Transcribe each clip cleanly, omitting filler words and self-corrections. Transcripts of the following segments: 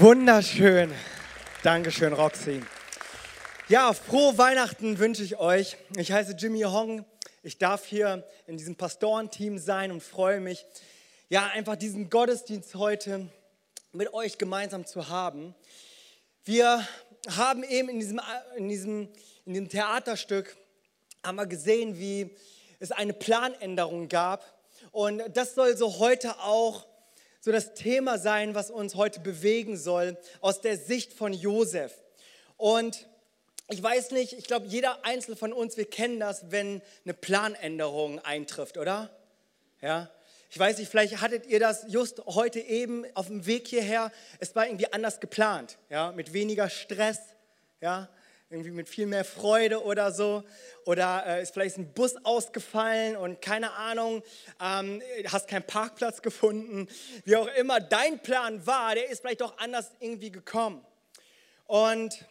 Wunderschön. Dankeschön, Roxy. Ja, frohe Weihnachten wünsche ich euch. Ich heiße Jimmy Hong. Ich darf hier in diesem Pastorenteam sein und freue mich, ja, einfach diesen Gottesdienst heute mit euch gemeinsam zu haben. Wir haben eben in diesem Theaterstück haben wir gesehen, wie es eine Planänderung gab. Und das soll so heute auch so das Thema sein, was uns heute bewegen soll, aus der Sicht von Josef. Und ich weiß nicht, ich glaube, jeder Einzelne von uns, wir kennen das, wenn eine Planänderung eintrifft, oder? Ja. Ich weiß nicht, vielleicht hattet ihr das just heute eben auf dem Weg hierher. Es war irgendwie anders geplant, ja, mit weniger Stress, ja, irgendwie mit viel mehr Freude oder so. Oder ist vielleicht ein Bus ausgefallen und keine Ahnung, hast keinen Parkplatz gefunden. Wie auch immer dein Plan war, der ist vielleicht doch anders irgendwie gekommen. Und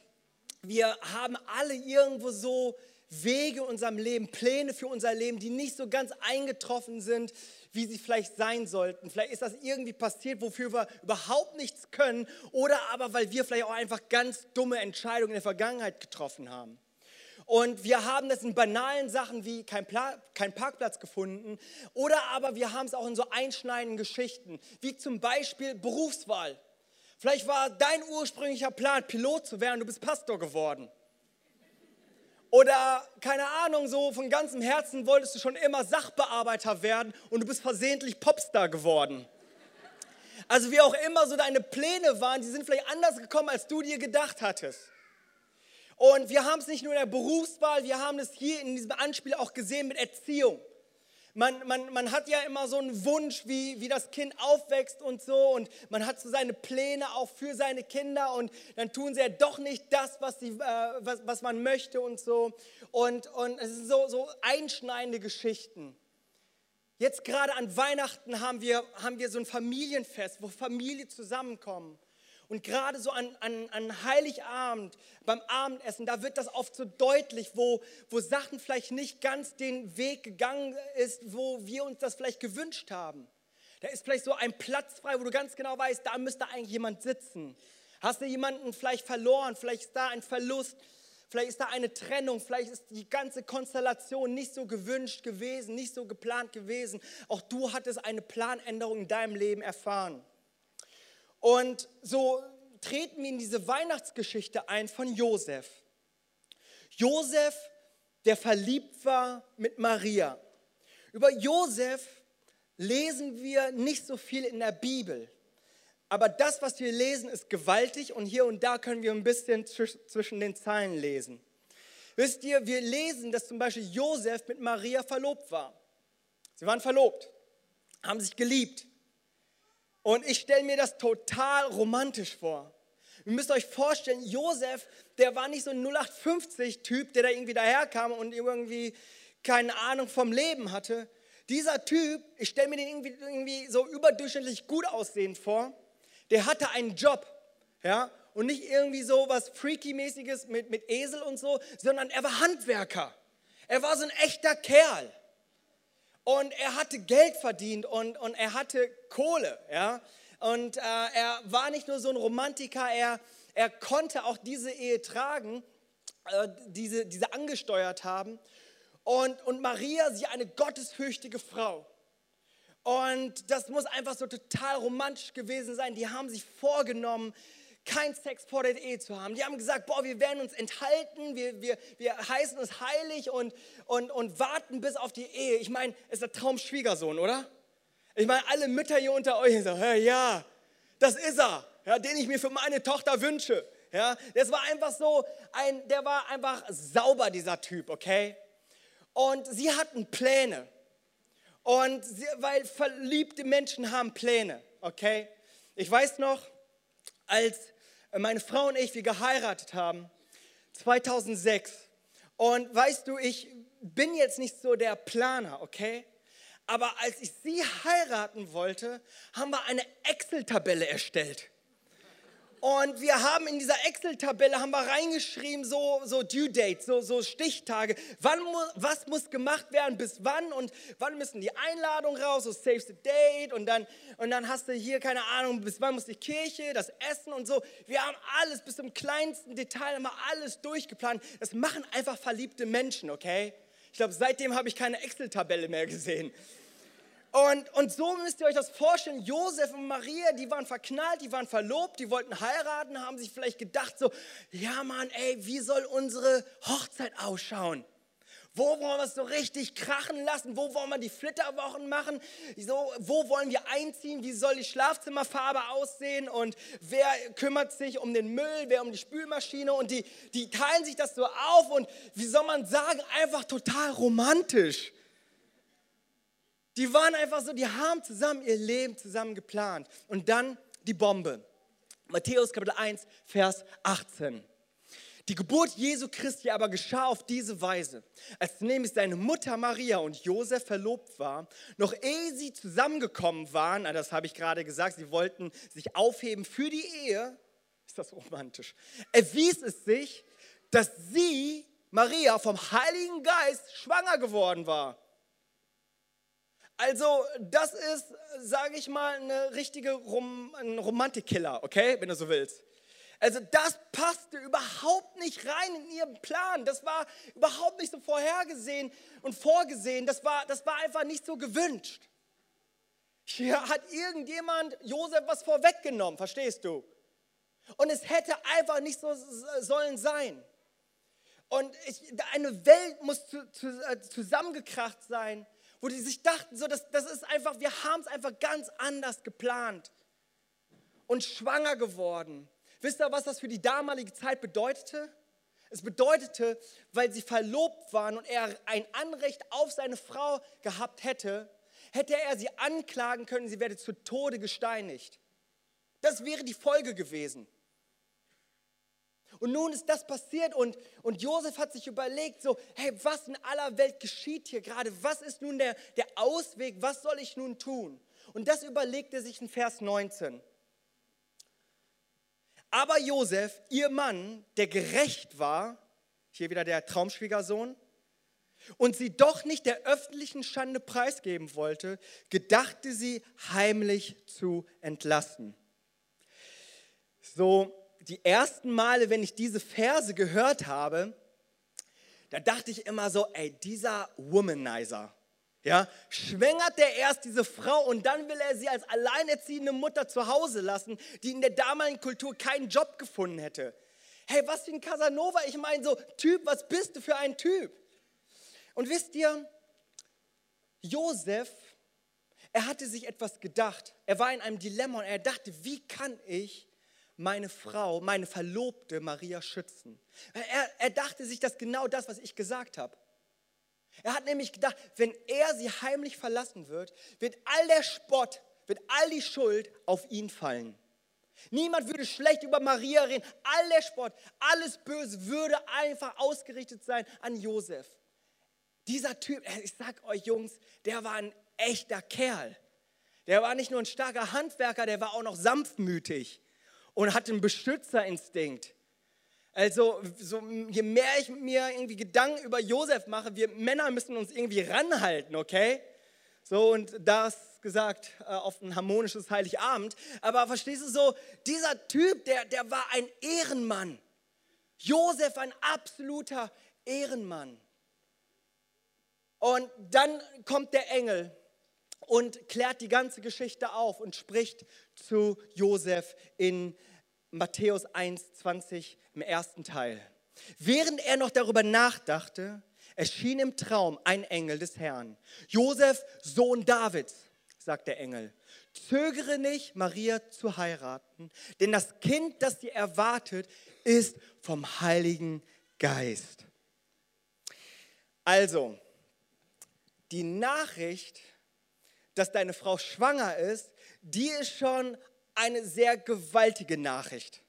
wir haben alle irgendwo so Wege in unserem Leben, Pläne für unser Leben, die nicht so ganz eingetroffen sind, wie sie vielleicht sein sollten. Vielleicht ist das irgendwie passiert, wofür wir überhaupt nichts können oder aber, weil wir vielleicht auch einfach ganz dumme Entscheidungen in der Vergangenheit getroffen haben. Und wir haben das in banalen Sachen wie kein Parkplatz gefunden oder aber wir haben es auch in so einschneidenden Geschichten, wie zum Beispiel Berufswahl. Vielleicht war dein ursprünglicher Plan, Pilot zu werden, und du bist Pastor geworden. Oder, keine Ahnung, so von ganzem Herzen wolltest du schon immer Sachbearbeiter werden und du bist versehentlich Popstar geworden. Also wie auch immer so deine Pläne waren, die sind vielleicht anders gekommen, als du dir gedacht hattest. Und wir haben es nicht nur in der Berufswahl, wir haben es hier in diesem Anspiel auch gesehen mit Erziehung. Man hat ja immer so einen Wunsch, wie das Kind aufwächst und so, und man hat so seine Pläne auch für seine Kinder und dann tun sie ja doch nicht das, was man möchte und so. Und es sind so einschneidende Geschichten. Jetzt gerade an Weihnachten haben wir so ein Familienfest, wo Familie zusammenkommen. Und gerade so an Heiligabend, beim Abendessen, da wird das oft so deutlich, wo Sachen vielleicht nicht ganz den Weg gegangen ist, wo wir uns das vielleicht gewünscht haben. Da ist vielleicht so ein Platz frei, wo du ganz genau weißt, da müsste eigentlich jemand sitzen. Hast du jemanden vielleicht verloren, vielleicht ist da ein Verlust, vielleicht ist da eine Trennung, vielleicht ist die ganze Konstellation nicht so gewünscht gewesen, nicht so geplant gewesen. Auch du hattest eine Planänderung in deinem Leben erfahren. Und so treten wir in diese Weihnachtsgeschichte ein von Josef. Josef, der verliebt war mit Maria. Über Josef lesen wir nicht so viel in der Bibel. Aber das, was wir lesen, ist gewaltig und hier und da können wir ein bisschen zwischen den Zeilen lesen. Wisst ihr, wir lesen, dass zum Beispiel Josef mit Maria verlobt war. Sie waren verlobt, haben sich geliebt. Und ich stelle mir das total romantisch vor. Ihr müsst euch vorstellen, Josef, der war nicht so ein 0850-Typ, der da irgendwie daherkam und irgendwie keine Ahnung vom Leben hatte. Dieser Typ, ich stelle mir den irgendwie so überdurchschnittlich gut aussehend vor, der hatte einen Job, ja, und nicht irgendwie so was Freaky-mäßiges mit Esel und so, sondern er war Handwerker. Er war so ein echter Kerl. Und er hatte Geld verdient und er hatte Kohle, ja. Und er war nicht nur so ein Romantiker, er konnte auch diese Ehe tragen, diese angesteuert haben. Und Maria, sie eine gottesfürchtige Frau. Und das muss einfach so total romantisch gewesen sein. Die haben sich vorgenommen, keinen Sex vor der Ehe zu haben. Die haben gesagt, boah, wir werden uns enthalten, wir heißen uns heilig und warten bis auf die Ehe. Ich meine, ist der Traum Schwiegersohn, oder? Ich meine, alle Mütter hier unter euch sagen, hey, ja, das ist er, ja, den ich mir für meine Tochter wünsche. Ja, das war einfach so, der war einfach sauber, dieser Typ, okay? Und sie hatten Pläne. Weil verliebte Menschen haben Pläne, okay? Ich weiß noch, als meine Frau und ich, wir geheiratet haben, 2006. Und weißt du, ich bin jetzt nicht so der Planer, okay? Aber als ich sie heiraten wollte, haben wir eine Excel-Tabelle erstellt. Und wir haben in dieser Excel-Tabelle, haben wir reingeschrieben, so Due Dates, so Stichtage. Was muss gemacht werden, bis wann und wann müssen die Einladungen raus, so Save the Date. Und dann hast du hier, keine Ahnung, bis wann muss die Kirche, das Essen und so. Wir haben alles bis zum kleinsten Detail, haben wir alles durchgeplant. Das machen einfach verliebte Menschen, okay? Ich glaube, seitdem habe ich keine Excel-Tabelle mehr gesehen. Und so müsst ihr euch das vorstellen, Josef und Maria, die waren verknallt, die waren verlobt, die wollten heiraten, haben sich vielleicht gedacht so, ja Mann, ey, wie soll unsere Hochzeit ausschauen? Wo wollen wir es so richtig krachen lassen? Wo wollen wir die Flitterwochen machen? So, wo wollen wir einziehen? Wie soll die Schlafzimmerfarbe aussehen? Und wer kümmert sich um den Müll? Wer um die Spülmaschine? Und die teilen sich das so auf und wie soll man sagen, einfach total romantisch. Die waren einfach so, die haben zusammen ihr Leben zusammen geplant. Und dann die Bombe. Matthäus Kapitel 1, Vers 18. Die Geburt Jesu Christi aber geschah auf diese Weise, als nämlich seine Mutter Maria und Josef verlobt war, noch ehe sie zusammengekommen waren, das habe ich gerade gesagt, sie wollten sich aufheben für die Ehe, ist das romantisch, erwies es sich, dass sie, Maria, vom Heiligen Geist schwanger geworden war. Also das ist, sage ich mal, eine richtige ein Romantikkiller, okay, wenn du so willst. Also das passte überhaupt nicht rein in ihren Plan. Das war überhaupt nicht so vorhergesehen und vorgesehen. Das war einfach nicht so gewünscht. Hier hat irgendjemand Josef was vorweggenommen, verstehst du? Und es hätte einfach nicht so sollen sein. Und eine Welt muss zusammengekracht sein, wo die sich dachten, so, das ist einfach, wir haben es einfach ganz anders geplant und schwanger geworden. Wisst ihr, was das für die damalige Zeit bedeutete? Es bedeutete, weil sie verlobt waren und er ein Anrecht auf seine Frau gehabt hätte, hätte er sie anklagen können, sie werde zu Tode gesteinigt. Das wäre die Folge gewesen. Und nun ist das passiert und Josef hat sich überlegt, so, hey, was in aller Welt geschieht hier gerade? Was ist nun der Ausweg? Was soll ich nun tun? Und das überlegt er sich in Vers 19. Aber Josef, ihr Mann, der gerecht war, hier wieder der Traumschwiegersohn, und sie doch nicht der öffentlichen Schande preisgeben wollte, gedachte sie heimlich zu entlassen. So, die ersten Male, wenn ich diese Verse gehört habe, da dachte ich immer so, ey, dieser Womanizer, ja, schwängert er erst diese Frau und dann will er sie als alleinerziehende Mutter zu Hause lassen, die in der damaligen Kultur keinen Job gefunden hätte. Hey, was für ein Casanova, ich meine so, Typ, was bist du für ein Typ? Und wisst ihr, Josef, er hatte sich etwas gedacht, er war in einem Dilemma und er dachte, wie kann ich meine Frau, meine Verlobte Maria schützen? Er dachte sich das genau das, was ich gesagt habe. Er hat nämlich gedacht, wenn er sie heimlich verlassen wird, wird all der Spott, wird all die Schuld auf ihn fallen. Niemand würde schlecht über Maria reden. All der Spott, alles Böse würde einfach ausgerichtet sein an Josef. Dieser Typ, ich sag euch Jungs, der war ein echter Kerl. Der war nicht nur ein starker Handwerker, der war auch noch sanftmütig und hatte einen Beschützerinstinkt. Also so, je mehr ich mir irgendwie Gedanken über Josef mache, wir Männer müssen uns irgendwie ranhalten, okay? So, und das gesagt auf ein harmonisches Heiligabend. Aber verstehst du so, dieser Typ, der war ein Ehrenmann. Josef, ein absoluter Ehrenmann. Und dann kommt der Engel und klärt die ganze Geschichte auf und spricht zu Josef in Matthäus 1,20 im ersten Teil. Während er noch darüber nachdachte, erschien im Traum ein Engel des Herrn. Josef, Sohn Davids, sagt der Engel, zögere nicht, Maria zu heiraten, denn das Kind, das sie erwartet, ist vom Heiligen Geist. Also, die Nachricht, dass deine Frau schwanger ist, die ist schon eine sehr gewaltige Nachricht.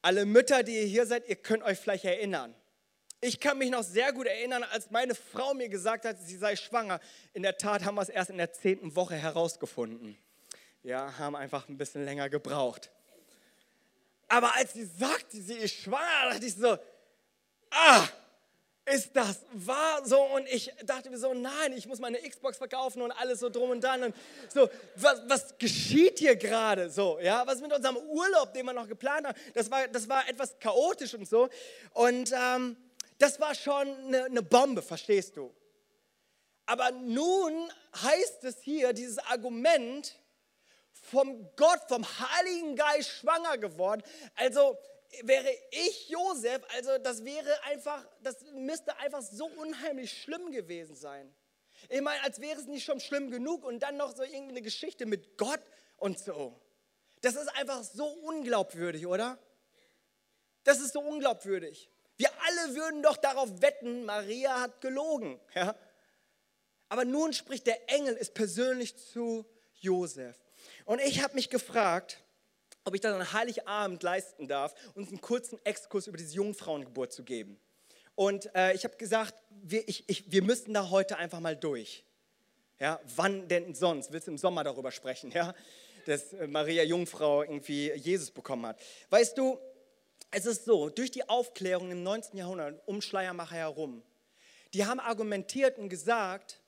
Alle Mütter, die ihr hier seid, ihr könnt euch vielleicht erinnern. Ich kann mich noch sehr gut erinnern, als meine Frau mir gesagt hat, sie sei schwanger. In der Tat haben wir es erst in der 10. Woche herausgefunden. Ja, haben einfach ein bisschen länger gebraucht. Aber als sie sagte, sie ist schwanger, dachte ich so, ist das wahr? So, und ich dachte mir so, nein, ich muss meine Xbox verkaufen und alles so drum und dran. Und so, was geschieht hier gerade? So, ja, was mit unserem Urlaub, den wir noch geplant haben? Das war etwas chaotisch und so. Und das war schon eine Bombe, verstehst du? Aber nun heißt es hier, dieses Argument, vom Gott, vom Heiligen Geist schwanger geworden, also wäre ich Josef, also das müsste einfach so unheimlich schlimm gewesen sein. Ich meine, als wäre es nicht schon schlimm genug und dann noch so irgendwie eine Geschichte mit Gott und so. Das ist einfach so unglaubwürdig, oder? Das ist so unglaubwürdig. Wir alle würden doch darauf wetten, Maria hat gelogen. Ja? Aber nun spricht der Engel, ist persönlich zu Josef. Und ich habe mich gefragt, ob ich das an Heiligabend leisten darf, uns einen kurzen Exkurs über diese Jungfrauengeburt zu geben. Und ich habe gesagt, wir müssen da heute einfach mal durch. Ja, wann denn sonst? Willst du im Sommer darüber sprechen, ja? Dass Maria Jungfrau irgendwie Jesus bekommen hat. Weißt du, es ist so, durch die Aufklärung im 19. Jahrhundert um Schleiermacher herum, die haben argumentiert und gesagt,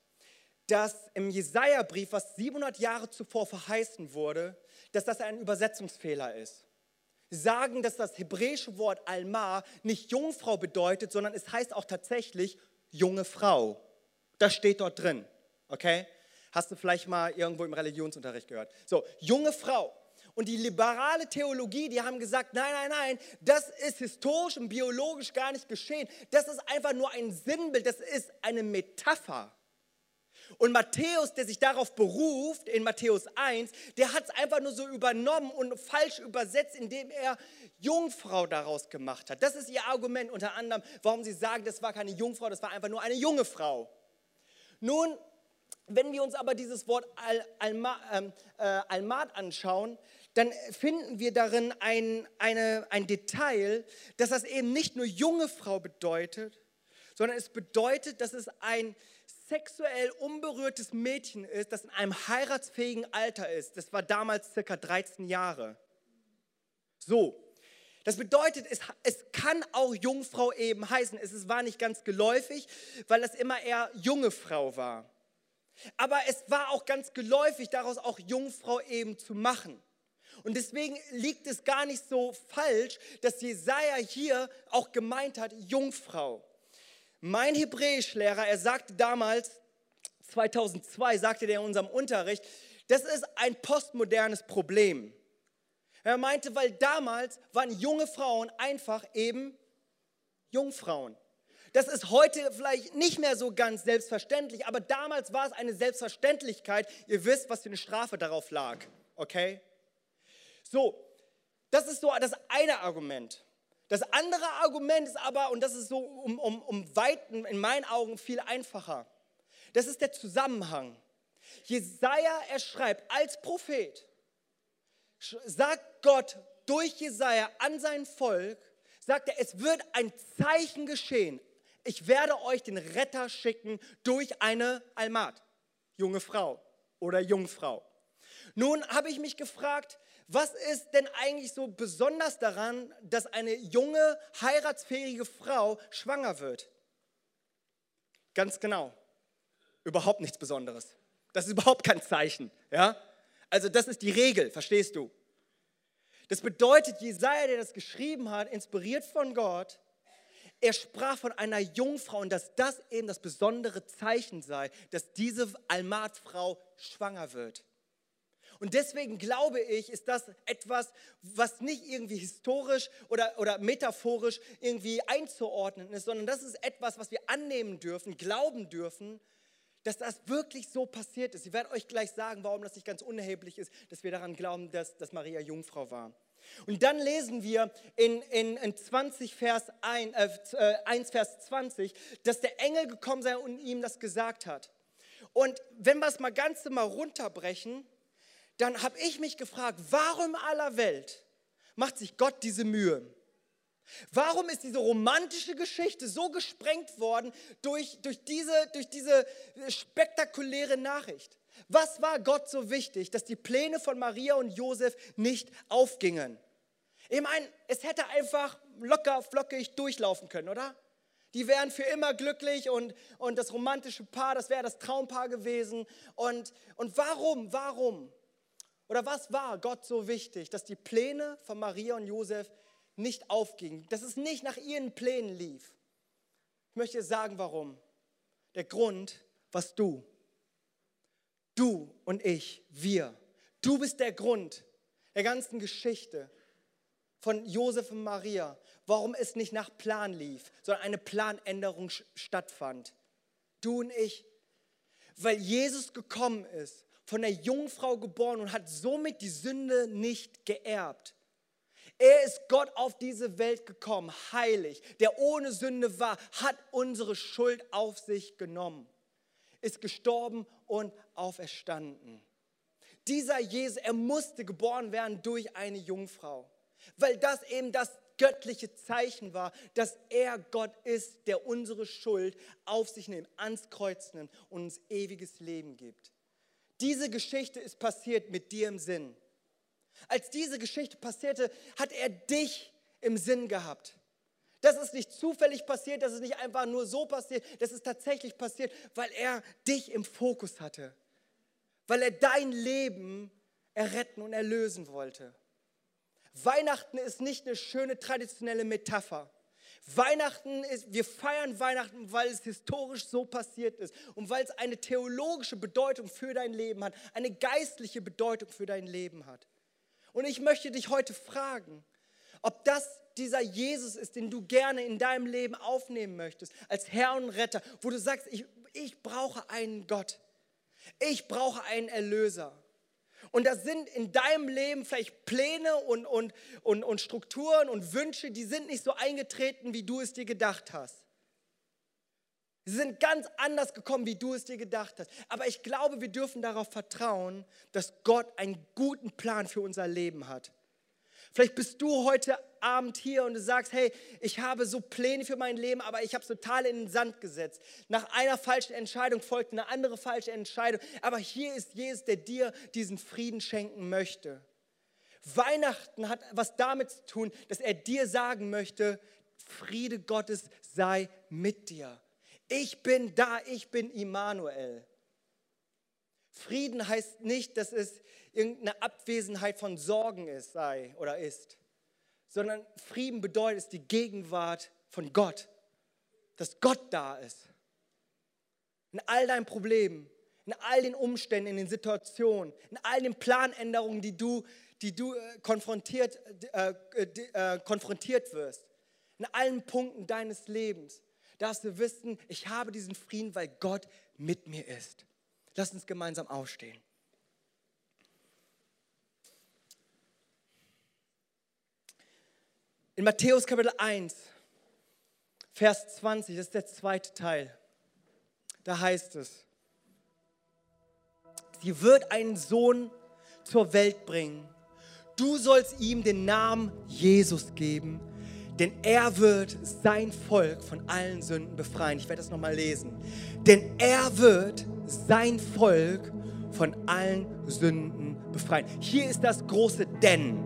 dass im Jesaja-Brief, was 700 Jahre zuvor verheißen wurde, dass das ein Übersetzungsfehler ist. Sie sagen, dass das hebräische Wort Alma nicht Jungfrau bedeutet, sondern es heißt auch tatsächlich junge Frau. Das steht dort drin, okay? Hast du vielleicht mal irgendwo im Religionsunterricht gehört. So, junge Frau. Und die liberale Theologie, die haben gesagt, nein, das ist historisch und biologisch gar nicht geschehen. Das ist einfach nur ein Sinnbild, das ist eine Metapher. Und Matthäus, der sich darauf beruft, in Matthäus 1, der hat es einfach nur so übernommen und falsch übersetzt, indem er Jungfrau daraus gemacht hat. Das ist ihr Argument unter anderem, warum sie sagen, das war keine Jungfrau, das war einfach nur eine junge Frau. Nun, wenn wir uns aber dieses Wort Almat anschauen, dann finden wir darin ein Detail, dass das eben nicht nur junge Frau bedeutet, sondern es bedeutet, dass es ein sexuell unberührtes Mädchen ist, das in einem heiratsfähigen Alter ist. Das war damals circa 13 Jahre. So, das bedeutet, es kann auch Jungfrau eben heißen. Es war nicht ganz geläufig, weil das immer eher junge Frau war. Aber es war auch ganz geläufig, daraus auch Jungfrau eben zu machen. Und deswegen liegt es gar nicht so falsch, dass Jesaja hier auch gemeint hat, Jungfrau. Mein Hebräischlehrer, er sagte damals, 2002, sagte der in unserem Unterricht, das ist ein postmodernes Problem. Er meinte, weil damals waren junge Frauen einfach eben Jungfrauen. Das ist heute vielleicht nicht mehr so ganz selbstverständlich, aber damals war es eine Selbstverständlichkeit. Ihr wisst, was für eine Strafe darauf lag, okay? So, das ist so das eine Argument. Das andere Argument ist aber, und das ist so um Weiten in meinen Augen viel einfacher, das ist der Zusammenhang. Jesaja, er schreibt, als Prophet, sagt Gott durch Jesaja an sein Volk, sagt er, es wird ein Zeichen geschehen. Ich werde euch den Retter schicken durch eine Almat, junge Frau oder Jungfrau. Nun habe ich mich gefragt, was ist denn eigentlich so besonders daran, dass eine junge, heiratsfähige Frau schwanger wird? Ganz genau. Überhaupt nichts Besonderes. Das ist überhaupt kein Zeichen. Ja? Also das ist die Regel, verstehst du? Das bedeutet, Jesaja, der das geschrieben hat, inspiriert von Gott, er sprach von einer Jungfrau und dass das eben das besondere Zeichen sei, dass diese Almatfrau schwanger wird. Und deswegen glaube ich, ist das etwas, was nicht irgendwie historisch oder metaphorisch irgendwie einzuordnen ist, sondern das ist etwas, was wir annehmen dürfen, glauben dürfen, dass das wirklich so passiert ist. Ich werde euch gleich sagen, warum das nicht ganz unerheblich ist, dass wir daran glauben, dass Maria Jungfrau war. Und dann lesen wir in 1 Vers 20, dass der Engel gekommen sei und ihm das gesagt hat. Und wenn wir es mal ganz mal runterbrechen, dann habe ich mich gefragt, warum aller Welt macht sich Gott diese Mühe? Warum ist diese romantische Geschichte so gesprengt worden durch diese spektakuläre Nachricht? Was war Gott so wichtig, dass die Pläne von Maria und Josef nicht aufgingen? Ich meine, es hätte einfach locker, flockig durchlaufen können, oder? Die wären für immer glücklich und das romantische Paar, das wäre das Traumpaar gewesen. Und warum? Oder was war Gott so wichtig, dass die Pläne von Maria und Josef nicht aufgingen, dass es nicht nach ihren Plänen lief? Ich möchte dir sagen, warum. Der Grund warst du. Du und ich, wir. Du bist der Grund der ganzen Geschichte von Josef und Maria, warum es nicht nach Plan lief, sondern eine Planänderung stattfand. Du und ich. Weil Jesus gekommen ist, von der Jungfrau geboren und hat somit die Sünde nicht geerbt. Er ist Gott auf diese Welt gekommen, heilig, der ohne Sünde war, hat unsere Schuld auf sich genommen, ist gestorben und auferstanden. Dieser Jesus, er musste geboren werden durch eine Jungfrau, weil das eben das göttliche Zeichen war, dass er Gott ist, der unsere Schuld auf sich nimmt, ans Kreuz nimmt und uns ewiges Leben gibt. Diese Geschichte ist passiert mit dir im Sinn. Als diese Geschichte passierte, hat er dich im Sinn gehabt. Das ist nicht zufällig passiert, das ist nicht einfach nur so passiert, das ist tatsächlich passiert, weil er dich im Fokus hatte. Weil er dein Leben erretten und erlösen wollte. Weihnachten ist nicht eine schöne traditionelle Metapher. Wir feiern Weihnachten, weil es historisch so passiert ist und weil es eine theologische Bedeutung für dein Leben hat, eine geistliche Bedeutung für dein Leben hat. Und ich möchte dich heute fragen, ob das dieser Jesus ist, den du gerne in deinem Leben aufnehmen möchtest, als Herr und Retter, wo du sagst, ich brauche einen Gott, ich brauche einen Erlöser. Und das sind in deinem Leben vielleicht Pläne und Strukturen und Wünsche, die sind nicht so eingetreten, wie du es dir gedacht hast. Sie sind ganz anders gekommen, wie du es dir gedacht hast. Aber ich glaube, wir dürfen darauf vertrauen, dass Gott einen guten Plan für unser Leben hat. Vielleicht bist du heute Abend hier und du sagst, hey, ich habe so Pläne für mein Leben, aber ich habe es total in den Sand gesetzt. Nach einer falschen Entscheidung folgt eine andere falsche Entscheidung. Aber hier ist Jesus, der dir diesen Frieden schenken möchte. Weihnachten hat was damit zu tun, dass er dir sagen möchte, Friede Gottes sei mit dir. Ich bin da, ich bin Immanuel. Frieden heißt nicht, dass es irgendeine Abwesenheit von Sorgen ist, sondern Frieden bedeutet, es die Gegenwart von Gott, dass Gott da ist. In all deinen Problemen, in all den Umständen, in den Situationen, in all den Planänderungen, die du konfrontiert wirst, in allen Punkten deines Lebens. Darfst du wissen, ich habe diesen Frieden, weil Gott mit mir ist. Lass uns gemeinsam aufstehen. In Matthäus Kapitel 1, Vers 20, das ist der zweite Teil. Da heißt es, sie wird einen Sohn zur Welt bringen. Du sollst ihm den Namen Jesus geben. Denn er wird sein Volk von allen Sünden befreien. Ich werde das nochmal lesen. Denn er wird sein Volk von allen Sünden befreien. Hier ist das große Denn.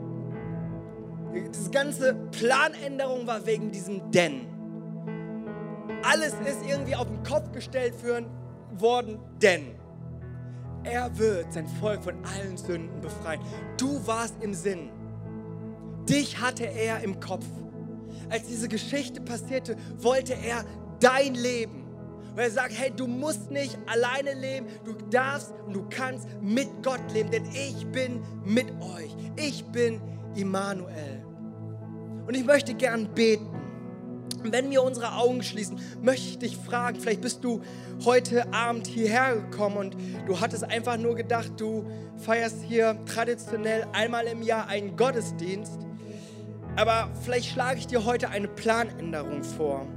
Das ganze Planänderung war wegen diesem Denn. Alles ist irgendwie auf den Kopf gestellt worden, denn er wird sein Volk von allen Sünden befreien. Du warst im Sinn. Dich hatte er im Kopf. Als diese Geschichte passierte, wollte er dein Leben. Und er sagt, hey, du musst nicht alleine leben, du darfst und du kannst mit Gott leben, denn ich bin mit euch. Ich bin Immanuel. Und ich möchte gern beten. Und wenn wir unsere Augen schließen, möchte ich dich fragen, vielleicht bist du heute Abend hierher gekommen und du hattest einfach nur gedacht, du feierst hier traditionell einmal im Jahr einen Gottesdienst. Aber vielleicht schlage ich dir heute eine Planänderung vor,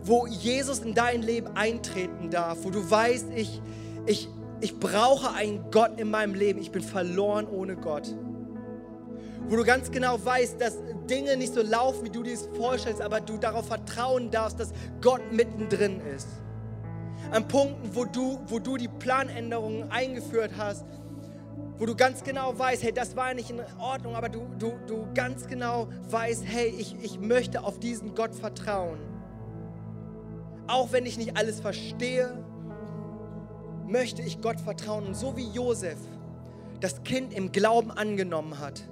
wo Jesus in dein Leben eintreten darf, wo du weißt, ich brauche einen Gott in meinem Leben, ich bin verloren ohne Gott. Wo du ganz genau weißt, dass Dinge nicht so laufen, wie du dir es vorstellst, aber du darauf vertrauen darfst, dass Gott mittendrin ist. An Punkten, wo du die Planänderungen eingeführt hast, wo du ganz genau weißt, hey, das war nicht in Ordnung, aber du ganz genau weißt, hey, ich möchte auf diesen Gott vertrauen. Auch wenn ich nicht alles verstehe, möchte ich Gott vertrauen. Und so wie Josef das Kind im Glauben angenommen hat,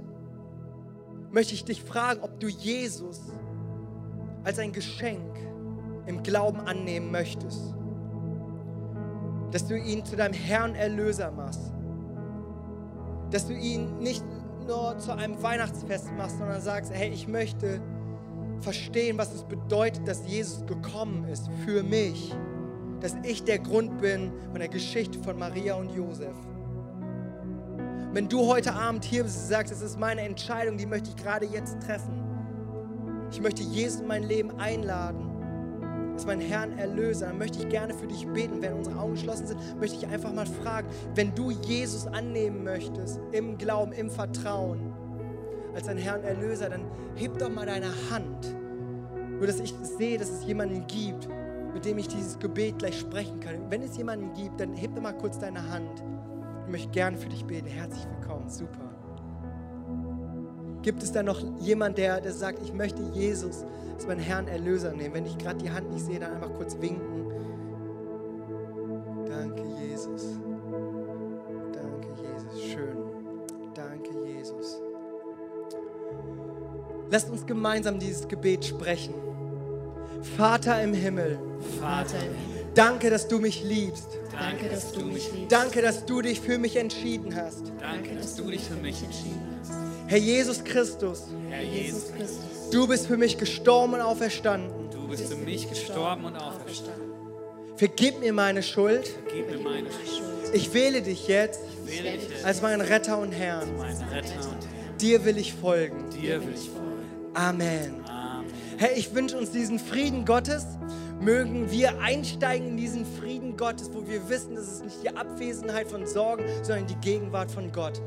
möchte ich dich fragen, ob du Jesus als ein Geschenk im Glauben annehmen möchtest. Dass du ihn zu deinem Herrn Erlöser machst. Dass du ihn nicht nur zu einem Weihnachtsfest machst, sondern sagst, hey, ich möchte verstehen, was es bedeutet, dass Jesus gekommen ist für mich. Dass ich der Grund bin von der Geschichte von Maria und Josef. Wenn du heute Abend hier bist und sagst, es ist meine Entscheidung, die möchte ich gerade jetzt treffen. Ich möchte Jesus in mein Leben einladen. Ist mein Herrn Erlöser, dann möchte ich gerne für dich beten. Wenn unsere Augen geschlossen sind, möchte ich einfach mal fragen, wenn du Jesus annehmen möchtest, im Glauben, im Vertrauen, als dein Herrn Erlöser, dann heb doch mal deine Hand, nur dass ich sehe, dass es jemanden gibt, mit dem ich dieses Gebet gleich sprechen kann. Wenn es jemanden gibt, dann heb doch mal kurz deine Hand. Ich möchte gerne für dich beten. Herzlich willkommen, super. Gibt es da noch jemand, der sagt, ich möchte Jesus als meinen Herrn Erlöser nehmen? Wenn ich gerade die Hand nicht sehe, dann einfach kurz winken. Danke, Jesus. Danke, Jesus. Schön. Danke, Jesus. Lasst uns gemeinsam dieses Gebet sprechen. Vater im Himmel. Vater im Himmel. Danke, dass du mich liebst. Danke, dass du mich liebst. Danke, dass du dich für mich entschieden hast. Danke, dass du dich für mich entschieden hast. Herr Jesus Christus, Herr Jesus Christus, du bist für mich gestorben und auferstanden. Du bist für mich gestorben und auferstanden. Vergib mir meine Schuld. Vergib mir meine Schuld. Ich wähle dich jetzt als meinen Retter und Herrn. Dir will ich folgen. Dir will ich folgen. Amen. Amen. Herr, ich wünsche uns diesen Frieden Gottes. Mögen wir einsteigen in diesen Frieden Gottes, wo wir wissen, dass es nicht die Abwesenheit von Sorgen, sondern die Gegenwart von Gott.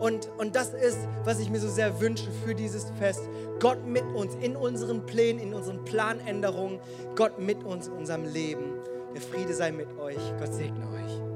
Und das ist, was ich mir so sehr wünsche für dieses Fest. Gott mit uns in unseren Plänen, in unseren Planänderungen. Gott mit uns in unserem Leben. Der Friede sei mit euch. Gott segne euch.